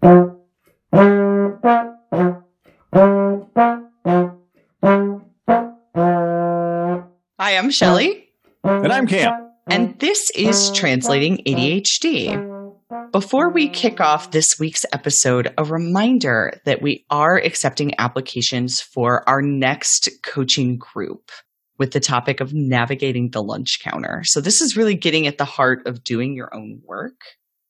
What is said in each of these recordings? Hi, I'm Shelley. And I'm Cam. And this is Translating ADHD. Before we kick off this week's episode, a reminder that we are accepting applications for our next coaching group with the topic of navigating the lunch counter. So this is really getting at the heart of doing your own work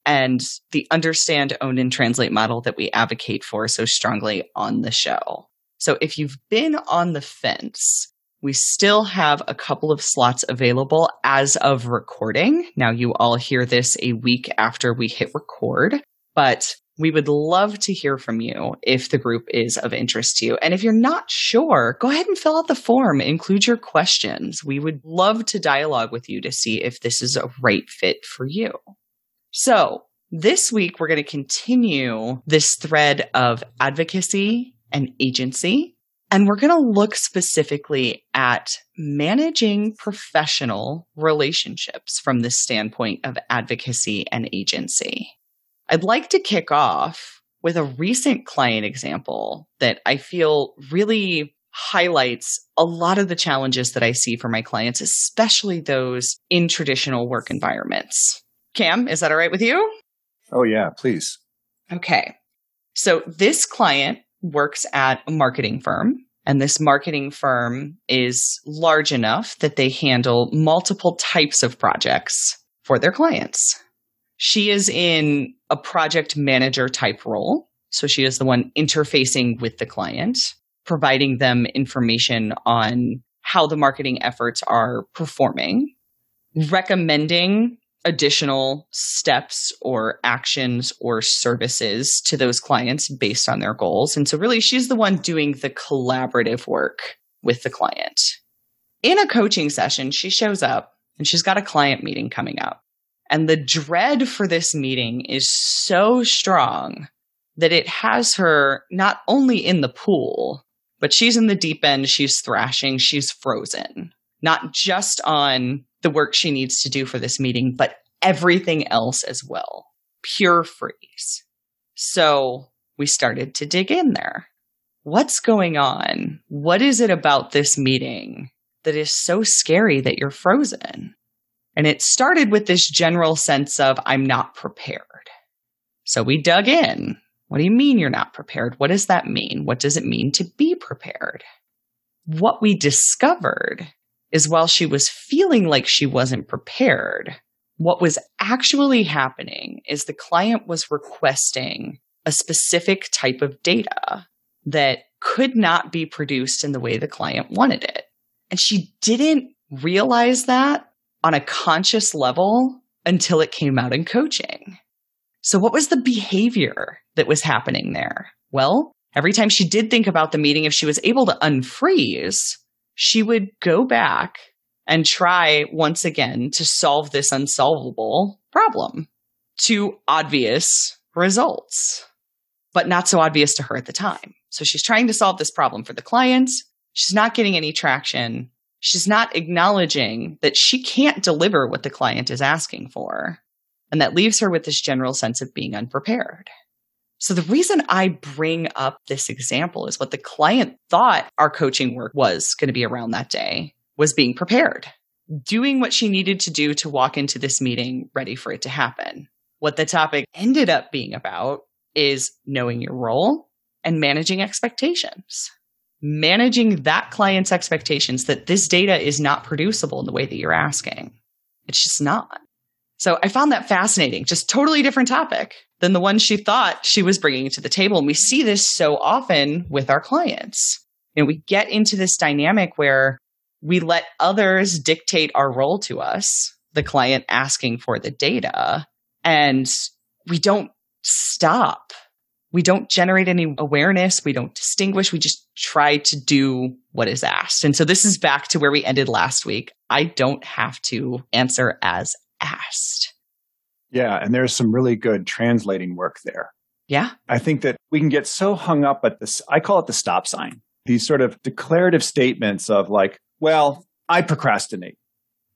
and the understand, own, and translate model that we advocate for so strongly on the show. So if you've been on the fence, we still have a couple of slots available as of recording. Now, you all hear this a week after we hit record, but we would love to hear from you if the group is of interest to you. And if you're not sure, go ahead and fill out the form, include your questions. We would love to dialogue with you to see if this is a right fit for you. So this week, we're going to continue this thread of advocacy and agency. And we're going to look specifically at managing professional relationships from the standpoint of advocacy and agency. I'd like to kick off with a recent client example that I feel really highlights a lot of the challenges that I see for my clients, especially those in traditional work environments. Cam, is that all right with you? Oh, yeah, please. Okay. So this client works at a marketing firm, and this marketing firm is large enough that they handle multiple types of projects for their clients. She is in a project manager type role, so she is the one interfacing with the client, providing them information on how the marketing efforts are performing, recommending additional steps or actions or services to those clients based on their goals. And so really, she's the one doing the collaborative work with the client. In a coaching session, she shows up and she's got a client meeting coming up. And the dread for this meeting is so strong that it has her not only in the pool, but she's in the deep end, she's thrashing, she's frozen, not just on the work she needs to do for this meeting, but everything else as well. Pure freeze. So we started to dig in there. What's going on? What is it about this meeting that is so scary that you're frozen? And it started with this general sense of, I'm not prepared. So we dug in. What do you mean you're not prepared? What does that mean? What does it mean to be prepared? What we discovered is while she was feeling like she wasn't prepared, what was actually happening is the client was requesting a specific type of data that could not be produced in the way the client wanted it. And she didn't realize that on a conscious level until it came out in coaching. So what was the behavior that was happening there? Well, every time she did think about the meeting, if she was able to unfreeze, she would go back and try once again to solve this unsolvable problem to obvious results, but not so obvious to her at the time. So she's trying to solve this problem for the client. She's not getting any traction. She's not acknowledging that she can't deliver what the client is asking for. And that leaves her with this general sense of being unprepared. So the reason I bring up this example is what the client thought our coaching work was going to be around that day was being prepared, doing what she needed to do to walk into this meeting ready for it to happen. What the topic ended up being about is knowing your role and managing expectations, managing that client's expectations that this data is not producible in the way that you're asking. It's just not. So I found that fascinating, just totally different topic than the one she thought she was bringing to the table. And we see this so often with our clients. You know, we get into this dynamic where we let others dictate our role to us, the client asking for the data, and we don't stop. We don't generate any awareness. We don't distinguish. We just try to do what is asked. And so this is back to where we ended last week. I don't have to answer as asked. Yeah. And there's some really good translating work there. Yeah. I think that we can get so hung up at this. I call it the stop sign. These sort of declarative statements of like, well, I procrastinate.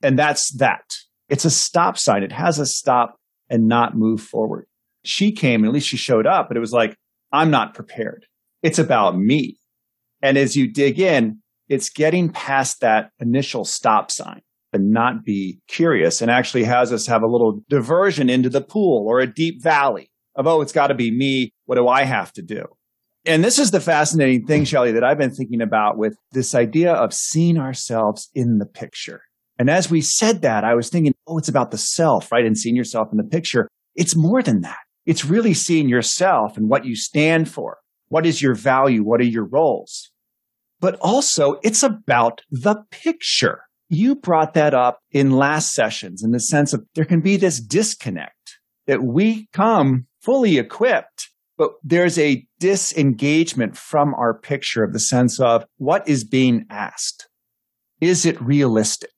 And that's that. It's a stop sign. It has a stop and not move forward. she came and at least she showed up, but it was like, I'm not prepared. It's about me. And as you dig in, it's getting past that initial stop sign and not be curious, and actually has us have a little diversion into the pool or a deep valley of, oh, it's got to be me. What do I have to do? And this is the fascinating thing, Shelley, that I've been thinking about with this idea of seeing ourselves in the picture. And as we said that, I was thinking, oh, it's about the self, right? And seeing yourself in the picture. It's more than that. It's really seeing yourself and what you stand for. What is your value? What are your roles? But also, it's about the picture. You brought that up in last sessions in the sense of there can be this disconnect that we come fully equipped, but there's a disengagement from our picture of the sense of what is being asked. Is it realistic?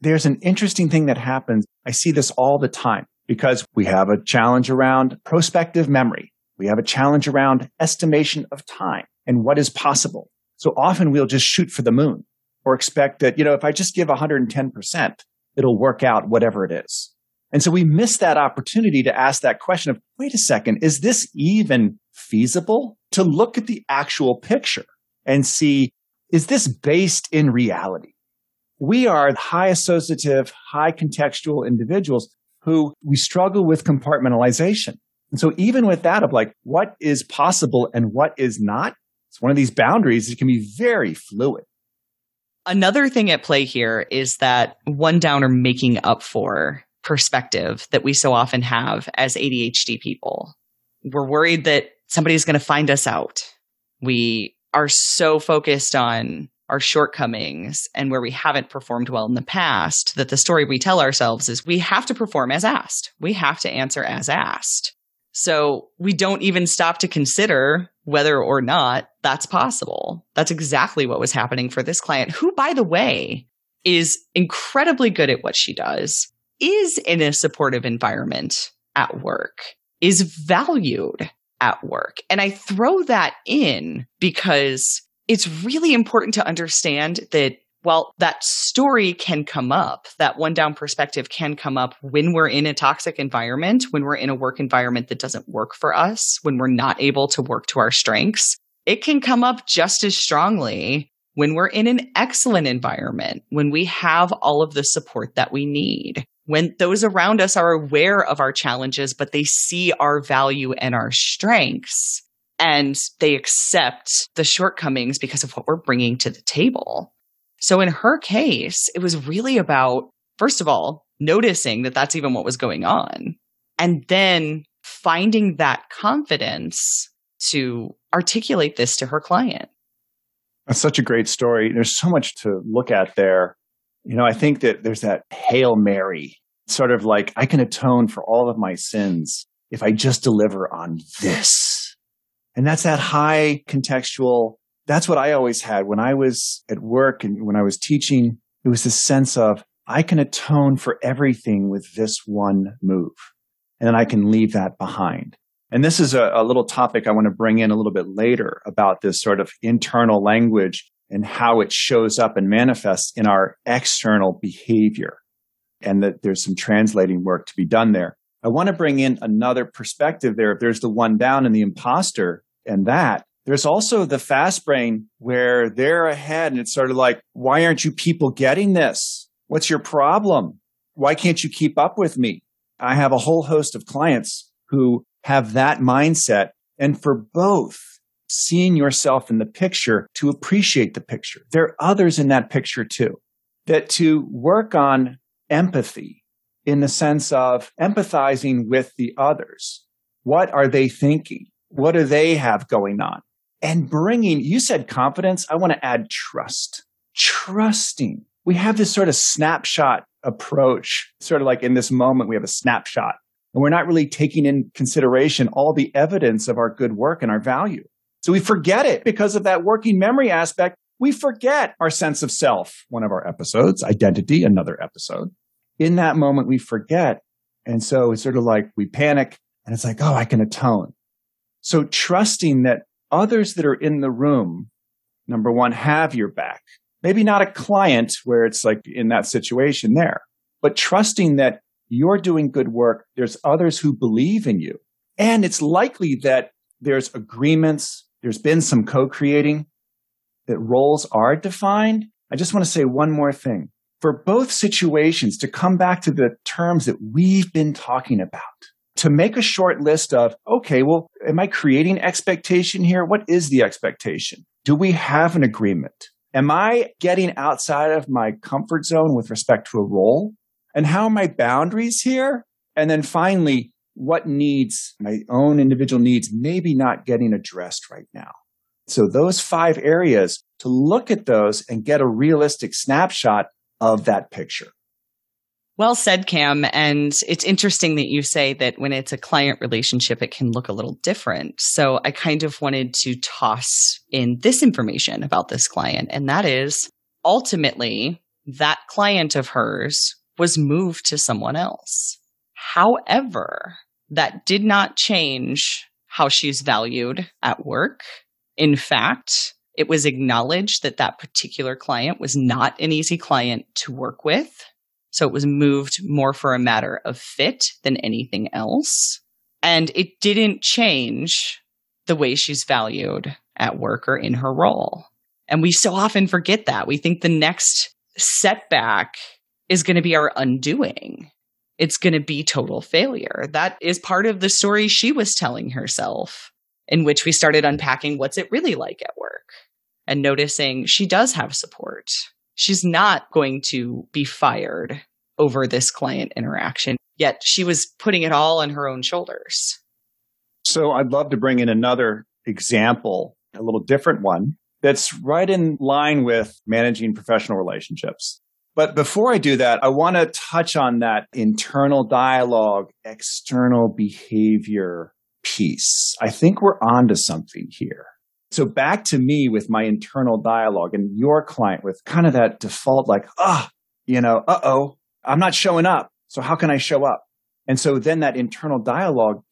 There's an interesting thing that happens. I see this all the time because we have a challenge around prospective memory. We have a challenge around estimation of time and what is possible. So often we'll just shoot for the moon or expect that, you know, if I just give 110%, it'll work out whatever it is. And so we miss that opportunity to ask that question of, wait a second, is this even feasible? To look at the actual picture and see, is this based in reality? We are high associative, high contextual individuals who we struggle with compartmentalization. And so even with that of like, what is possible and what is not, it's one of these boundaries that can be very fluid. Another thing at play here is that one downer making up for perspective that we so often have as ADHD people. We're worried that somebody's going to find us out. We are so focused on our shortcomings and where we haven't performed well in the past that the story we tell ourselves is we have to perform as asked. We have to answer as asked. So we don't even stop to consider whether or not that's possible. That's exactly what was happening for this client, who, by the way, is incredibly good at what she does, is in a supportive environment at work, is valued at work. And I throw that in because it's really important to understand that while that story can come up, that one down perspective can come up when we're in a toxic environment, when we're in a work environment that doesn't work for us, when we're not able to work to our strengths, it can come up just as strongly when we're in an excellent environment, when we have all of the support that we need, when those around us are aware of our challenges, but they see our value and our strengths, and they accept the shortcomings because of what we're bringing to the table. So in her case, it was really about, first of all, noticing that that's even what was going on, and then finding that confidence to articulate this to her client. That's such a great story. There's so much to look at there. You know, I think that there's that Hail Mary, sort of like, I can atone for all of my sins if I just deliver on this. And that's that high contextual. That's what I always had when I was at work and when I was teaching. It was this sense of, I can atone for everything with this one move, and then I can leave that behind. And this is a little topic I want to bring in a little bit later about this sort of internal language and how it shows up and manifests in our external behavior, and that there's some translating work to be done there. I want to bring in another perspective there. If there's the one down and the imposter and that, there's also the fast brain where they're ahead and it's sort of like, why aren't you people getting this? What's your problem? Why can't you keep up with me? I have a whole host of clients who have that mindset. And for both, seeing yourself in the picture to appreciate the picture. There are others in that picture too, that to work on empathy in the sense of empathizing with the others. What are they thinking? What do they have going on? And bringing, you said confidence, I want to add trust. Trusting. We have this sort of snapshot approach, sort of like in this moment, we have a snapshot. And we're not really taking in consideration all the evidence of our good work and our value. So we forget it because of that working memory aspect. We forget our sense of self. One of our episodes, identity, another episode. In that moment, we forget. And so it's sort of like we panic and it's like, oh, I can atone. So trusting that others that are in the room, number one, have your back. Maybe not a client where it's like in that situation there, but trusting that you're doing good work. There's others who believe in you. And it's likely that there's agreements. There's been some co-creating, that roles are defined. I just want to say one more thing. For both situations, to come back to the terms that we've been talking about, to make a short list of, okay, well, am I creating expectation here? What is the expectation? Do we have an agreement? Am I getting outside of my comfort zone with respect to a role? And how are my boundaries here? And then finally, what needs, my own individual needs, maybe not getting addressed right now. So those 5 areas, to look at those and get a realistic snapshot of that picture. Well said, Cam. And it's interesting that you say that when it's a client relationship, it can look a little different. So I kind of wanted to toss in this information about this client. And that is, ultimately, that client of hers was moved to someone else. However, that did not change how she's valued at work. In fact, it was acknowledged that that particular client was not an easy client to work with. So it was moved more for a matter of fit than anything else. And it didn't change the way she's valued at work or in her role. And we so often forget that. We think the next setback is going to be our undoing. It's going to be total failure. That is part of the story she was telling herself, in which we started unpacking what's it really like at work and noticing she does have support. She's not going to be fired over this client interaction, yet she was putting it all on her own shoulders. So I'd love to bring in another example, a little different one, that's right in line with managing professional relationships. But before I do that, I want to touch on that internal dialogue, external behavior piece. I think we're onto something here. So back to me with my internal dialogue and your client with kind of that default, like, I'm not showing up. So how can I show up? And so then that internal dialogue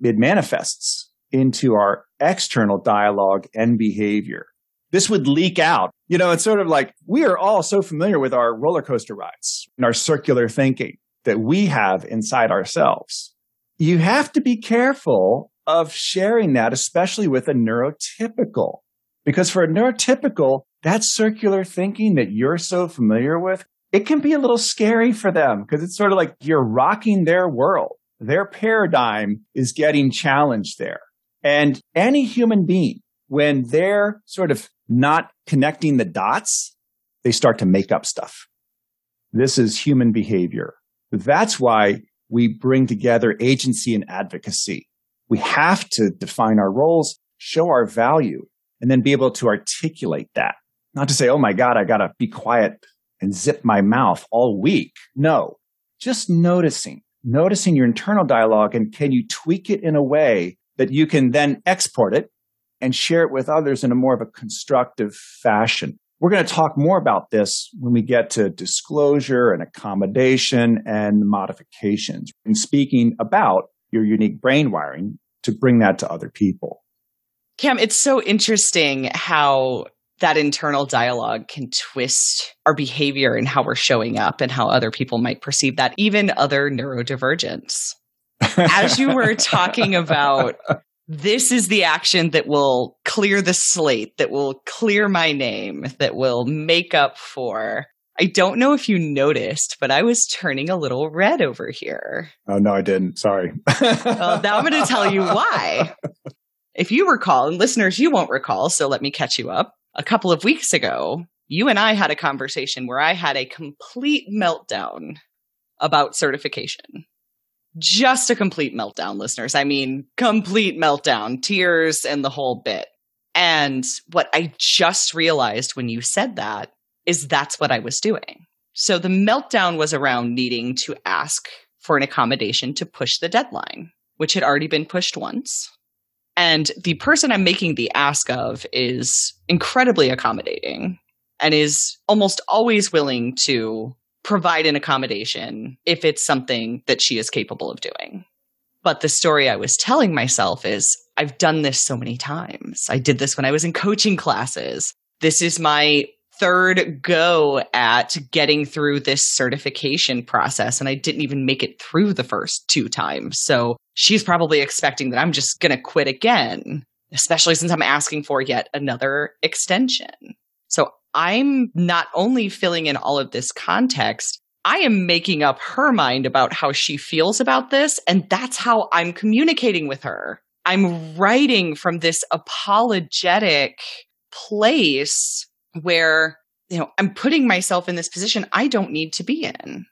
manifests into our external dialogue and behavior. This would leak out. You know, it's sort of like we are all so familiar with our roller coaster rides and our circular thinking that we have inside ourselves. You have to be careful of sharing that, especially with a neurotypical, because for a neurotypical, that circular thinking that you're so familiar with, it can be a little scary for them because it's sort of like you're rocking their world. Their paradigm is getting challenged there. And any human being, when they're sort of not connecting the dots, they start to make up stuff. This is human behavior. That's why we bring together agency and advocacy. We have to define our roles, show our value, and then be able to articulate that. Not to say, oh my God, I got to be quiet and zip my mouth all week. No, just noticing your internal dialogue, and can you tweak it in a way that you can then export it and share it with others in a more of a constructive fashion. We're going to talk more about this when we get to disclosure and accommodation and modifications, and speaking about your unique brain wiring to bring that to other people. Cam, it's so interesting how that internal dialogue can twist our behavior and how we're showing up and how other people might perceive that, even other neurodivergents. As you were talking about, this is the action that will clear the slate, that will clear my name, that will make up for. I don't know if you noticed, but I was turning a little red over here. Oh, no, I didn't. Sorry. Well, now I'm going to tell you why. If you recall, and listeners, you won't recall, so let me catch you up. A couple of weeks ago, you and I had a conversation where I had a complete meltdown about certification. Just a complete meltdown, listeners. I mean, complete meltdown, tears and the whole bit. And what I just realized when you said that is that's what I was doing. So the meltdown was around needing to ask for an accommodation to push the deadline, which had already been pushed once. And the person I'm making the ask of is incredibly accommodating and is almost always willing to provide an accommodation if it's something that she is capable of doing. But the story I was telling myself is, I've done this so many times. I did this when I was in coaching classes. This is my third go at getting through this certification process, and I didn't even make it through the first two times. So she's probably expecting that I'm just going to quit again, especially since I'm asking for yet another extension. So I'm not only filling in all of this context, I am making up her mind about how she feels about this, and that's how I'm communicating with her. I'm writing from this apologetic place where, you know, I'm putting myself in this position I don't need to be in.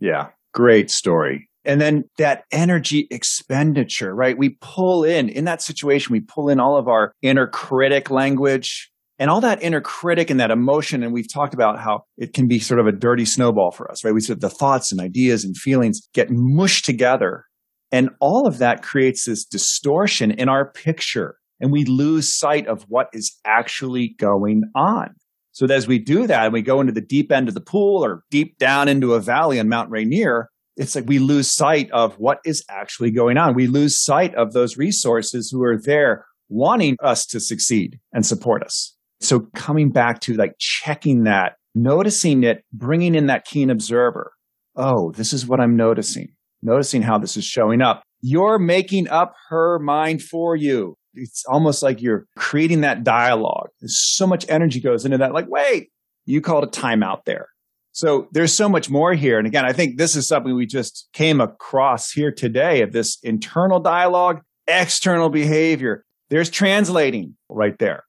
Yeah, great story. And then that energy expenditure, right? We pull in that situation, we pull in all of our inner critic language and all that inner critic and that emotion. And we've talked about how it can be sort of a dirty snowball for us, right? We said the thoughts and ideas and feelings get mushed together. And all of that creates this distortion in our picture. And we lose sight of what is actually going on. So as we do that, and we go into the deep end of the pool or deep down into a valley on Mount Rainier, it's like we lose sight of what is actually going on. We lose sight of those resources who are there wanting us to succeed and support us. So coming back to like checking that, noticing it, bringing in that keen observer. Oh, this is what I'm noticing. Noticing how this is showing up. You're making up her mind for you. It's almost like you're creating that dialogue. There's so much energy goes into that. Like, wait, you called a timeout there. So there's so much more here. And again, I think this is something we just came across here today of this internal dialogue, external behavior. There's translating right there.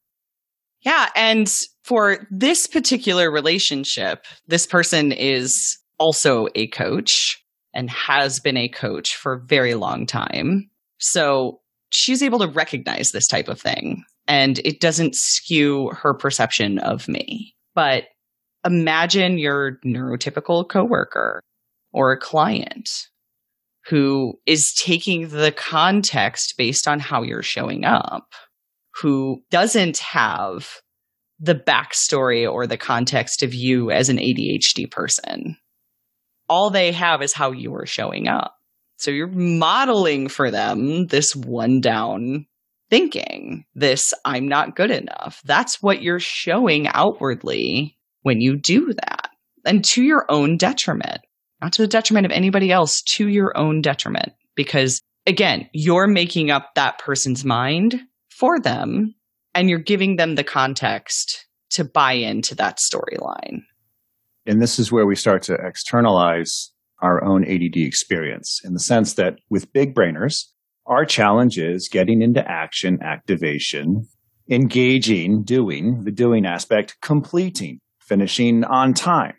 Yeah. And for this particular relationship, this person is also a coach and has been a coach for a very long time. So she's able to recognize this type of thing, and it doesn't skew her perception of me. But imagine your neurotypical coworker or a client who is taking the context based on how you're showing up, who doesn't have the backstory or the context of you as an ADHD person. All they have is how you are showing up. So you're modeling for them this one down thinking, this I'm not good enough. That's what you're showing outwardly when you do that. And to your own detriment, not to the detriment of anybody else, to your own detriment. Because again, you're making up that person's mind for them and you're giving them the context to buy into that storyline. And this is where we start to externalize our own ADD experience in the sense that with big brainers, our challenge is getting into action, activation, engaging, doing, the doing aspect, completing, finishing on time,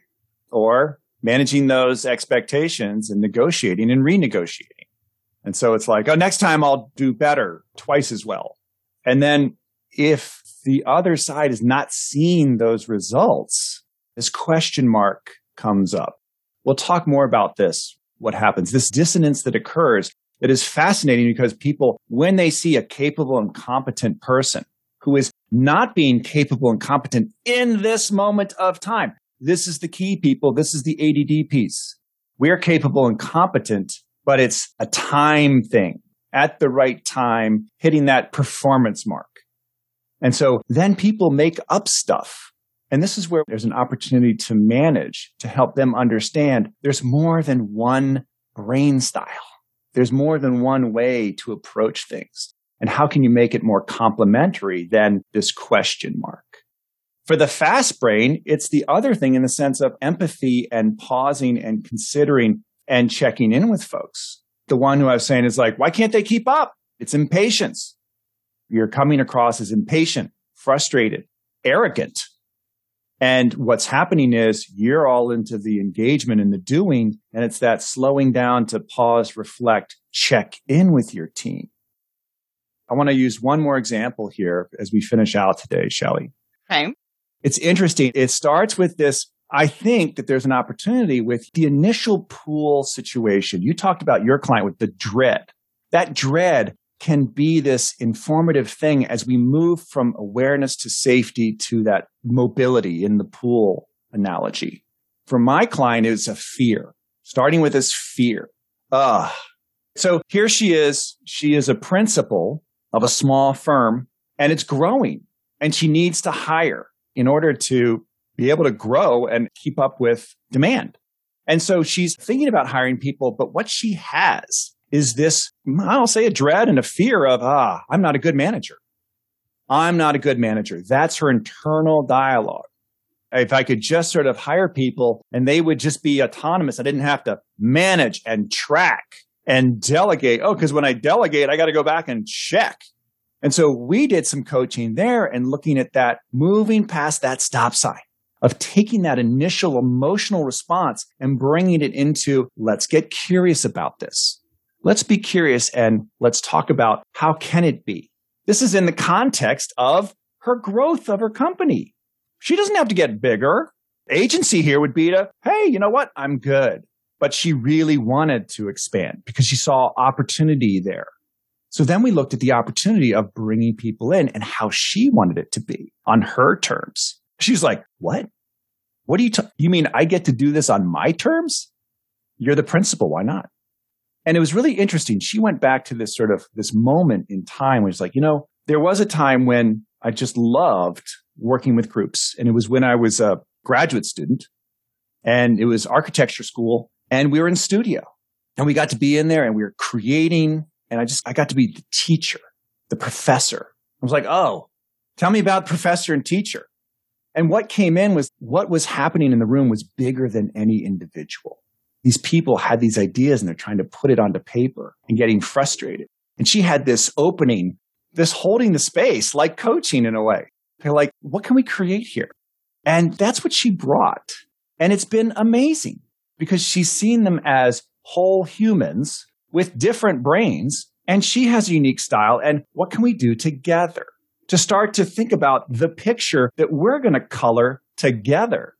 or managing those expectations and negotiating and renegotiating. And so it's like, oh, next time I'll do better, twice as well. And then if the other side is not seeing those results, this question mark comes up. We'll talk more about this, what happens, this dissonance that occurs that is fascinating because people, when they see a capable and competent person who is not being capable and competent in this moment of time, this is the key, people. This is the ADD piece. We're capable and competent, but it's a time thing at the right time, hitting that performance mark. And so then people make up stuff. And this is where there's an opportunity to manage, to help them understand there's more than one brain style. There's more than one way to approach things. And how can you make it more complementary than this question mark? For the fast brain, it's the other thing in the sense of empathy and pausing and considering and checking in with folks. The one who I was saying is like, why can't they keep up? It's impatience. You're coming across as impatient, frustrated, arrogant. And what's happening is you're all into the engagement and the doing, and it's that slowing down to pause, reflect, check in with your team. I want to use one more example here as we finish out today, Shelley. Okay. It's interesting. It starts with this. I think that there's an opportunity with the initial pool situation. You talked about your client with the dread. That dread can be this informative thing as we move from awareness to safety to that mobility in the pool analogy. For my client, it's a fear, starting with this fear. So here she is. She is a principal of a small firm, and it's growing, and she needs to hire in order to be able to grow and keep up with demand. And so she's thinking about hiring people, but what she has is this, I'll say, a dread and a fear of, I'm not a good manager. I'm not a good manager. That's her internal dialogue. If I could just sort of hire people and they would just be autonomous, I didn't have to manage and track and delegate. Oh, because when I delegate, I got to go back and check. And so we did some coaching there and looking at that, moving past that stop sign of taking that initial emotional response and bringing it into, let's get curious about this. Let's be curious and let's talk about how can it be? This is in the context of her growth of her company. She doesn't have to get bigger. Agency here would be to, hey, you know what? I'm good. But she really wanted to expand because she saw opportunity there. So then we looked at the opportunity of bringing people in and how she wanted it to be on her terms. She's like, what? What do you mean I get to do this on my terms? You're the principal. Why not? And it was really interesting. She went back to this sort of this moment in time where it's like, there was a time when I just loved working with groups. And it was when I was a graduate student and it was architecture school and we were in studio and we got to be in there and we were creating. And I got to be the teacher, the professor. I was like, oh, tell me about professor and teacher. And what came in was what was happening in the room was bigger than any individual. These people had these ideas and they're trying to put it onto paper and getting frustrated. And she had this opening, this holding the space, like coaching in a way. They're like, what can we create here? And that's what she brought. And it's been amazing because she's seen them as whole humans with different brains. And she has a unique style. And what can we do together to start to think about the picture that we're going to color together?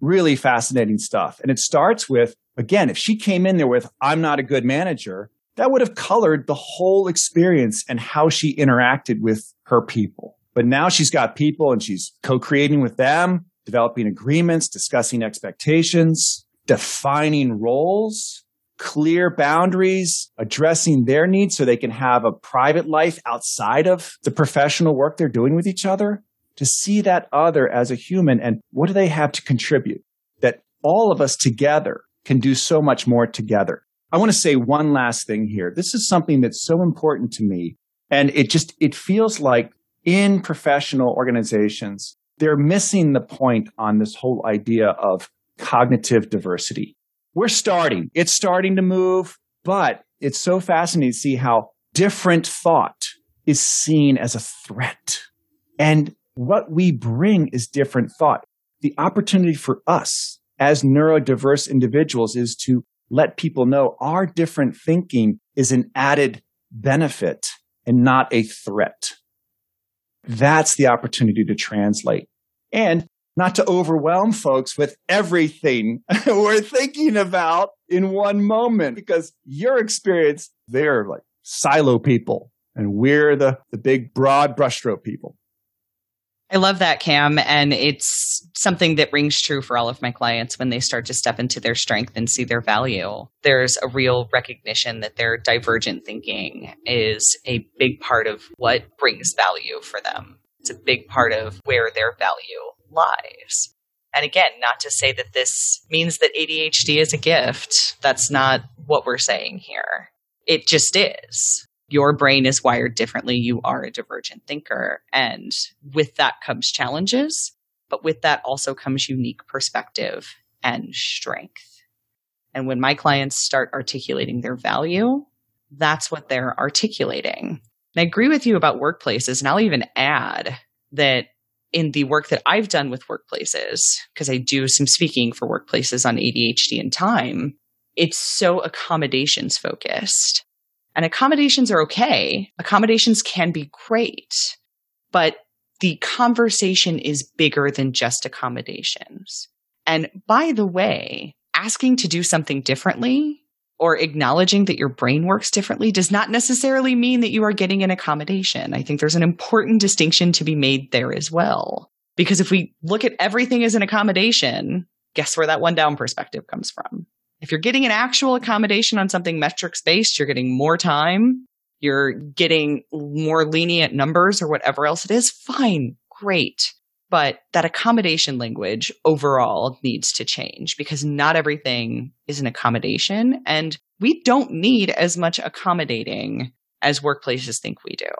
Really fascinating stuff. And it starts with, again, if she came in there with, I'm not a good manager, that would have colored the whole experience and how she interacted with her people. But now she's got people and she's co-creating with them, developing agreements, discussing expectations, defining roles, clear boundaries, addressing their needs so they can have a private life outside of the professional work they're doing with each other, to see that other as a human and what do they have to contribute that all of us together can do so much more together. I want to say one last thing here. This is something that's so important to me. And it feels like in professional organizations, they're missing the point on this whole idea of cognitive diversity. It's starting to move, but it's so fascinating to see how different thought is seen as a threat. And what we bring is different thought. The opportunity for us as neurodiverse individuals is to let people know our different thinking is an added benefit and not a threat. That's the opportunity to translate and not to overwhelm folks with everything we're thinking about in one moment, because your experience, they're like silo people and we're the big broad brushstroke people. I love that, Cam. And it's something that rings true for all of my clients when they start to step into their strength and see their value. There's a real recognition that their divergent thinking is a big part of what brings value for them. It's a big part of where their value lies. And again, not to say that this means that ADHD is a gift. That's not what we're saying here. It just is. Your brain is wired differently. You are a divergent thinker. And with that comes challenges, but with that also comes unique perspective and strength. And when my clients start articulating their value, that's what they're articulating. And I agree with you about workplaces. And I'll even add that in the work that I've done with workplaces, because I do some speaking for workplaces on ADHD and time, it's so accommodations focused. And accommodations are okay. Accommodations can be great, but the conversation is bigger than just accommodations. And by the way, asking to do something differently or acknowledging that your brain works differently does not necessarily mean that you are getting an accommodation. I think there's an important distinction to be made there as well. Because if we look at everything as an accommodation, guess where that one down perspective comes from? If you're getting an actual accommodation on something metrics-based, you're getting more time, you're getting more lenient numbers or whatever else it is, fine, great. But that accommodation language overall needs to change because not everything is an accommodation. And we don't need as much accommodating as workplaces think we do.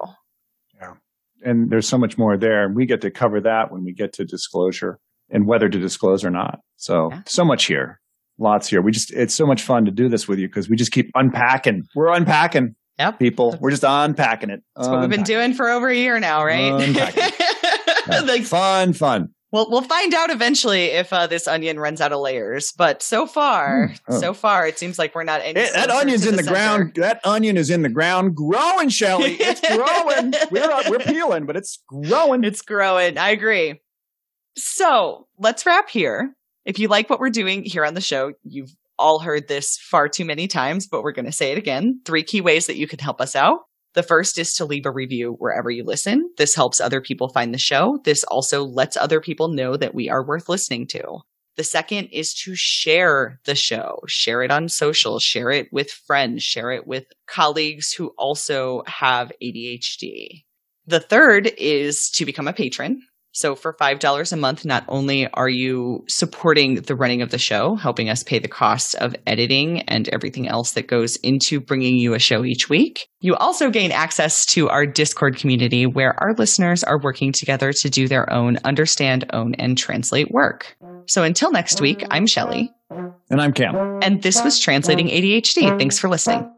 Yeah. And there's so much more there. And we get to cover that when we get to disclosure and whether to disclose or not. So, so much here. Lots here. It's so much fun to do this with you because we just keep unpacking. We're unpacking. Yep. People, we're just unpacking it. That's what we've been doing for over a year now, right? Unpacking. Like, fun. Well, we'll find out eventually if this onion runs out of layers. But so far, it seems like we're not. That onion's in the ground. That onion is in the ground growing, Shelley. It's growing. We're peeling, but it's growing. It's growing. I agree. So let's wrap here. If you like what we're doing here on the show, you've all heard this far too many times, but we're going to say it again. 3 key ways that you can help us out. The first is to leave a review wherever you listen. This helps other people find the show. This also lets other people know that we are worth listening to. The second is to share the show. Share it on social. Share it with friends. Share it with colleagues who also have ADHD. The third is to become a patron. So for $5 a month, not only are you supporting the running of the show, helping us pay the costs of editing and everything else that goes into bringing you a show each week, you also gain access to our Discord community where our listeners are working together to do their own understand, own, and translate work. So until next week, I'm Shelley. And I'm Cam. And this was Translating ADHD. Thanks for listening.